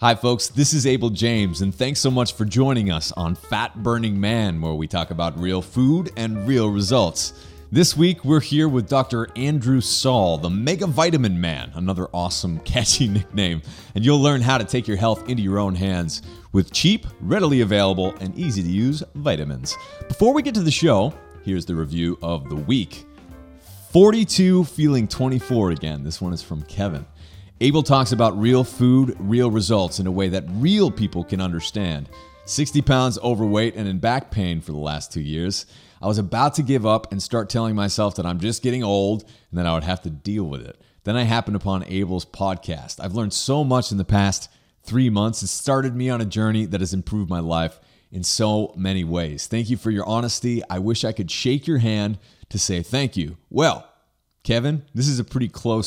Hi folks, this is Abel James, and thanks so much for joining us on Fat-Burning Man, where we talk about real food and real results. This week, we're here with Dr. Andrew Saul, the MegaVitamin Man, another awesome, catchy nickname, and you'll learn how to take your health into your own hands with cheap, readily available, and easy-to-use vitamins. Before we get to the show, here's the review of the week. 42 feeling 24 again. This one is from Kevin. Abel talks about real food, real results in a way that real people can understand. 60 pounds overweight and in back pain for the last 2 years. I was about to give up and start telling myself that I'm just getting old and that I would have to deal with it. Then I happened upon Abel's podcast. I've learned so much in the past 3 months. It started me on a journey that has improved my life in so many ways. Thank you for your honesty. I wish I could shake your hand to say thank you. Well, Kevin, this is a pretty close